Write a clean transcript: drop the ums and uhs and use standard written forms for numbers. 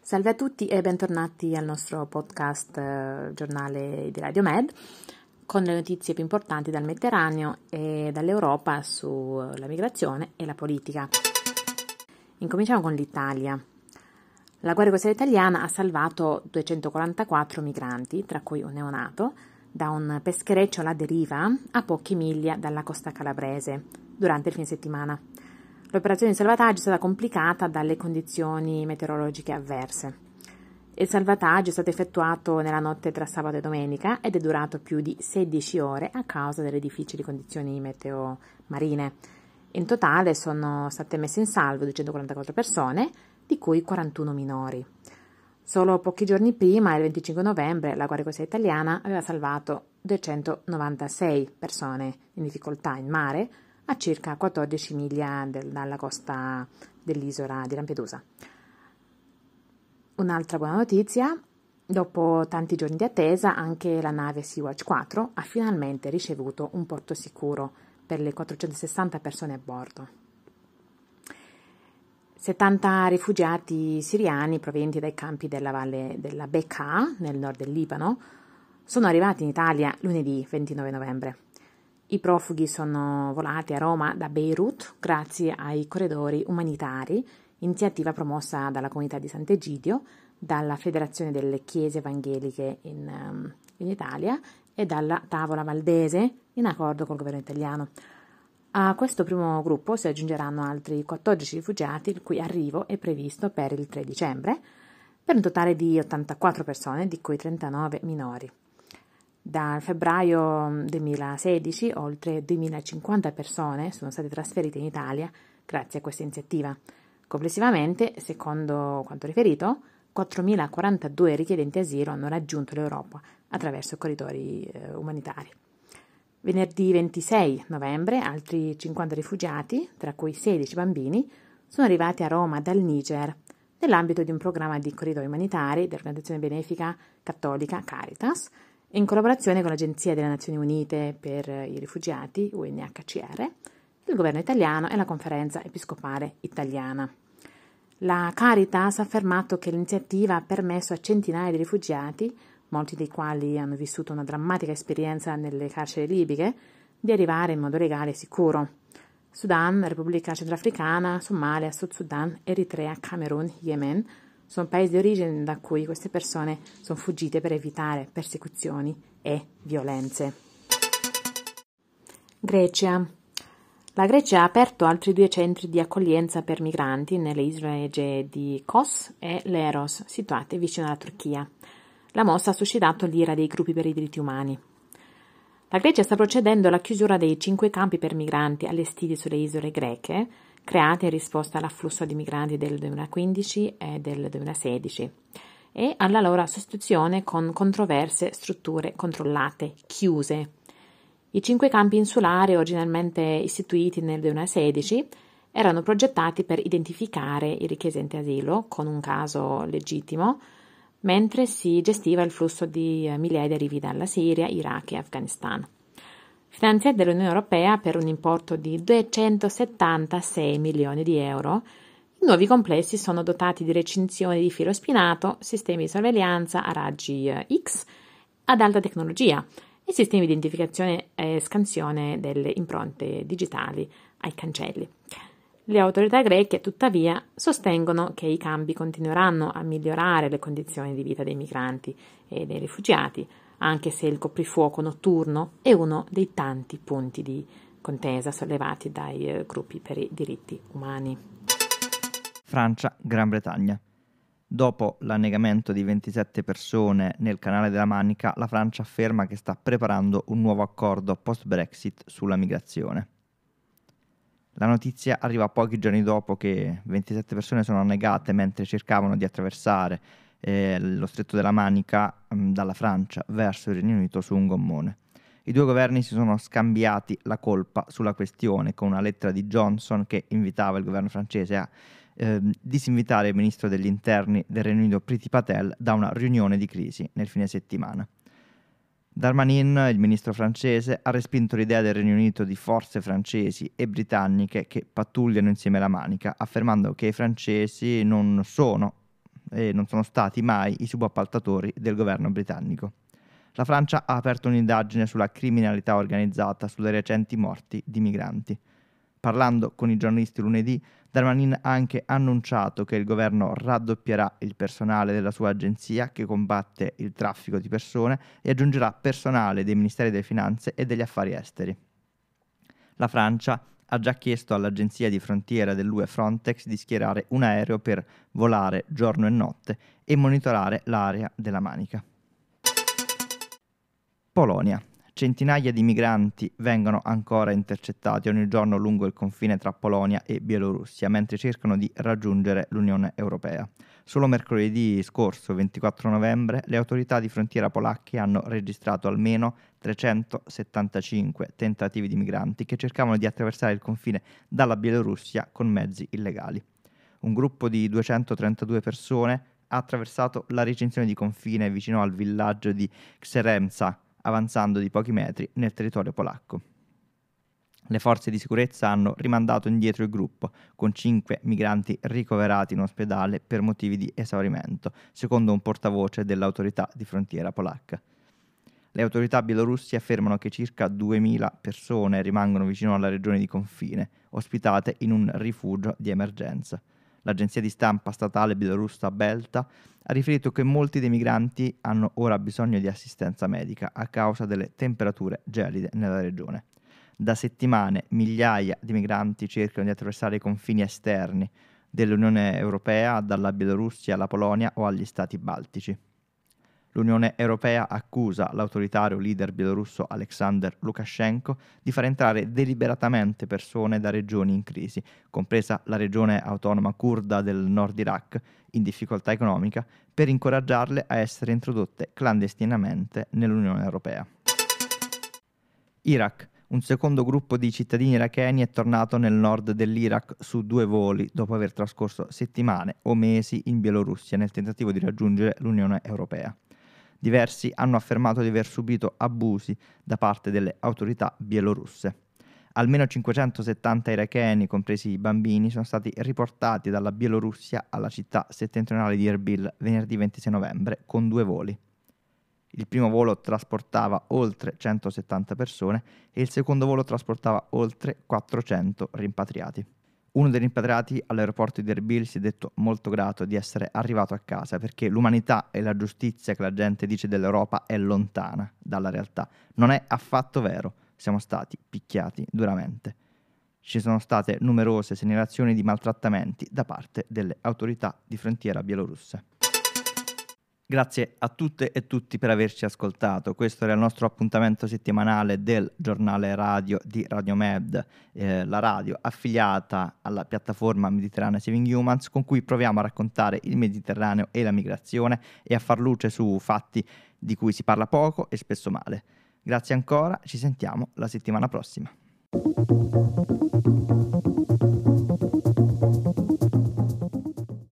Salve a tutti e bentornati al nostro podcast giornale di Radio Med con le notizie più importanti dal Mediterraneo e dall'Europa sulla migrazione e la politica. Incominciamo con l'Italia. La Guardia Costiera italiana ha salvato 244 migranti, tra cui un neonato, da un peschereccio alla deriva a poche miglia dalla costa calabrese durante il fine settimana. L'operazione di salvataggio è stata complicata dalle condizioni meteorologiche avverse. Il salvataggio è stato effettuato nella notte tra sabato e domenica ed è durato più di 16 ore a causa delle difficili condizioni meteo marine. In totale sono state messe in salvo 244 persone, di cui 41 minori. Solo pochi giorni prima, il 25 novembre, la Guardia Costiera italiana aveva salvato 296 persone in difficoltà in mare, a circa 14 miglia dalla costa dell'isola di Lampedusa. Un'altra buona notizia, dopo tanti giorni di attesa, anche la nave Sea-Watch 4 ha finalmente ricevuto un porto sicuro per le 460 persone a bordo. 70 rifugiati siriani provenienti dai campi della valle della Bekaa, nel nord del Libano, sono arrivati in Italia lunedì 29 novembre. I profughi sono volati a Roma da Beirut grazie ai corridoi umanitari, iniziativa promossa dalla Comunità di Sant'Egidio, dalla Federazione delle Chiese Evangeliche in Italia e dalla Tavola Valdese, in accordo col governo italiano. A questo primo gruppo si aggiungeranno altri 14 rifugiati, il cui arrivo è previsto per il 3 dicembre, per un totale di 84 persone, di cui 39 minori. Dal febbraio 2016 oltre 2050 persone sono state trasferite in Italia grazie a questa iniziativa. Complessivamente, secondo quanto riferito, 4.042 richiedenti asilo hanno raggiunto l'Europa attraverso corridoi umanitari. Venerdì 26 novembre altri 50 rifugiati, tra cui 16 bambini, sono arrivati a Roma dal Niger nell'ambito di un programma di corridoi umanitari dell'organizzazione benefica cattolica Caritas, in collaborazione con l'Agenzia delle Nazioni Unite per i Rifugiati, UNHCR, il governo italiano e la Conferenza Episcopale Italiana. La Caritas ha affermato che l'iniziativa ha permesso a centinaia di rifugiati, molti dei quali hanno vissuto una drammatica esperienza nelle carceri libiche, di arrivare in modo legale e sicuro. Sudan, Repubblica Centrafricana, Somalia, Sud Sudan, Eritrea, Camerun, Yemen sono paesi di origine da cui queste persone sono fuggite per evitare persecuzioni e violenze. Grecia. La Grecia ha aperto altri 2 centri di accoglienza per migranti nelle isole Egee di Kos e Leros, situate vicino alla Turchia. La mossa ha suscitato l'ira dei gruppi per i diritti umani. La Grecia sta procedendo alla chiusura dei 5 campi per migranti allestiti sulle isole greche, create in risposta all'afflusso di migranti del 2015 e del 2016 e alla loro sostituzione con controverse strutture controllate, chiuse. I 5 campi insulari originalmente istituiti nel 2016 erano progettati per identificare i richiedenti asilo con un caso legittimo, mentre si gestiva il flusso di migliaia di arrivi dalla Siria, Iraq e Afghanistan. Finanziati dall'Unione Europea per un importo di 276 milioni di euro, i nuovi complessi sono dotati di recinzioni di filo spinato, sistemi di sorveglianza a raggi X ad alta tecnologia e sistemi di identificazione e scansione delle impronte digitali ai cancelli. Le autorità greche, tuttavia, sostengono che i campi continueranno a migliorare le condizioni di vita dei migranti e dei rifugiati, anche se il coprifuoco notturno è uno dei tanti punti di contesa sollevati dai gruppi per i diritti umani. Francia, Gran Bretagna. Dopo l'annegamento di 27 persone nel canale della Manica, la Francia afferma che sta preparando un nuovo accordo post-Brexit sulla migrazione. La notizia arriva pochi giorni dopo che 27 persone sono annegate mentre cercavano di attraversare lo stretto della Manica dalla Francia verso il Regno Unito su un gommone. I 2 governi si sono scambiati la colpa sulla questione con una lettera di Johnson che invitava il governo francese a disinvitare il ministro degli interni del Regno Unito Priti Patel da una riunione di crisi nel fine settimana. Darmanin, il ministro francese, ha respinto l'idea del Regno Unito di forze francesi e britanniche che pattugliano insieme alla Manica, affermando che i francesi non sono e non sono stati mai i subappaltatori del governo britannico. La Francia ha aperto un'indagine sulla criminalità organizzata sulle recenti morti di migranti. Parlando con i giornalisti lunedì, Darmanin ha anche annunciato che il governo raddoppierà il personale della sua agenzia che combatte il traffico di persone e aggiungerà personale dei Ministeri delle Finanze e degli Affari Esteri. La Francia ha già chiesto all'agenzia di frontiera dell'UE Frontex di schierare un aereo per volare giorno e notte e monitorare l'area della Manica. Polonia. Centinaia di migranti vengono ancora intercettati ogni giorno lungo il confine tra Polonia e Bielorussia, mentre cercano di raggiungere l'Unione Europea. Solo mercoledì scorso, 24 novembre, le autorità di frontiera polacche hanno registrato almeno 375 tentativi di migranti che cercavano di attraversare il confine dalla Bielorussia con mezzi illegali. Un gruppo di 232 persone ha attraversato la recinzione di confine vicino al villaggio di Xeremca, avanzando di pochi metri nel territorio polacco. Le forze di sicurezza hanno rimandato indietro il gruppo, con 5 migranti ricoverati in ospedale per motivi di esaurimento, secondo un portavoce dell'autorità di frontiera polacca. Le autorità bielorusse affermano che circa 2.000 persone rimangono vicino alla regione di confine, ospitate in un rifugio di emergenza. L'agenzia di stampa statale bielorussa Belta ha riferito che molti dei migranti hanno ora bisogno di assistenza medica a causa delle temperature gelide nella regione. Da settimane migliaia di migranti cercano di attraversare i confini esterni dell'Unione Europea, dalla Bielorussia alla Polonia o agli Stati Baltici. L'Unione Europea accusa l'autoritario leader bielorusso Alexander Lukashenko di far entrare deliberatamente persone da regioni in crisi, compresa la regione autonoma curda del nord Iraq, in difficoltà economica, per incoraggiarle a essere introdotte clandestinamente nell'Unione Europea. Iraq. Un secondo gruppo di cittadini iracheni è tornato nel nord dell'Iraq su 2 voli dopo aver trascorso settimane o mesi in Bielorussia nel tentativo di raggiungere l'Unione Europea. Diversi hanno affermato di aver subito abusi da parte delle autorità bielorusse. Almeno 570 iracheni, compresi i bambini, sono stati riportati dalla Bielorussia alla città settentrionale di Erbil venerdì 26 novembre con 2 voli. Il primo volo trasportava oltre 170 persone e il secondo volo trasportava oltre 400 rimpatriati. Uno dei rimpatriati all'aeroporto di Erbil si è detto molto grato di essere arrivato a casa, perché l'umanità e la giustizia che la gente dice dell'Europa è lontana dalla realtà. Non è affatto vero, siamo stati picchiati duramente. Ci sono state numerose segnalazioni di maltrattamenti da parte delle autorità di frontiera bielorusse. Grazie a tutte e tutti per averci ascoltato. Questo era il nostro appuntamento settimanale del giornale radio di RadioMed, la radio affiliata alla piattaforma Mediterranea Saving Humans, con cui proviamo a raccontare il Mediterraneo e la migrazione e a far luce su fatti di cui si parla poco e spesso male. Grazie ancora, ci sentiamo la settimana prossima.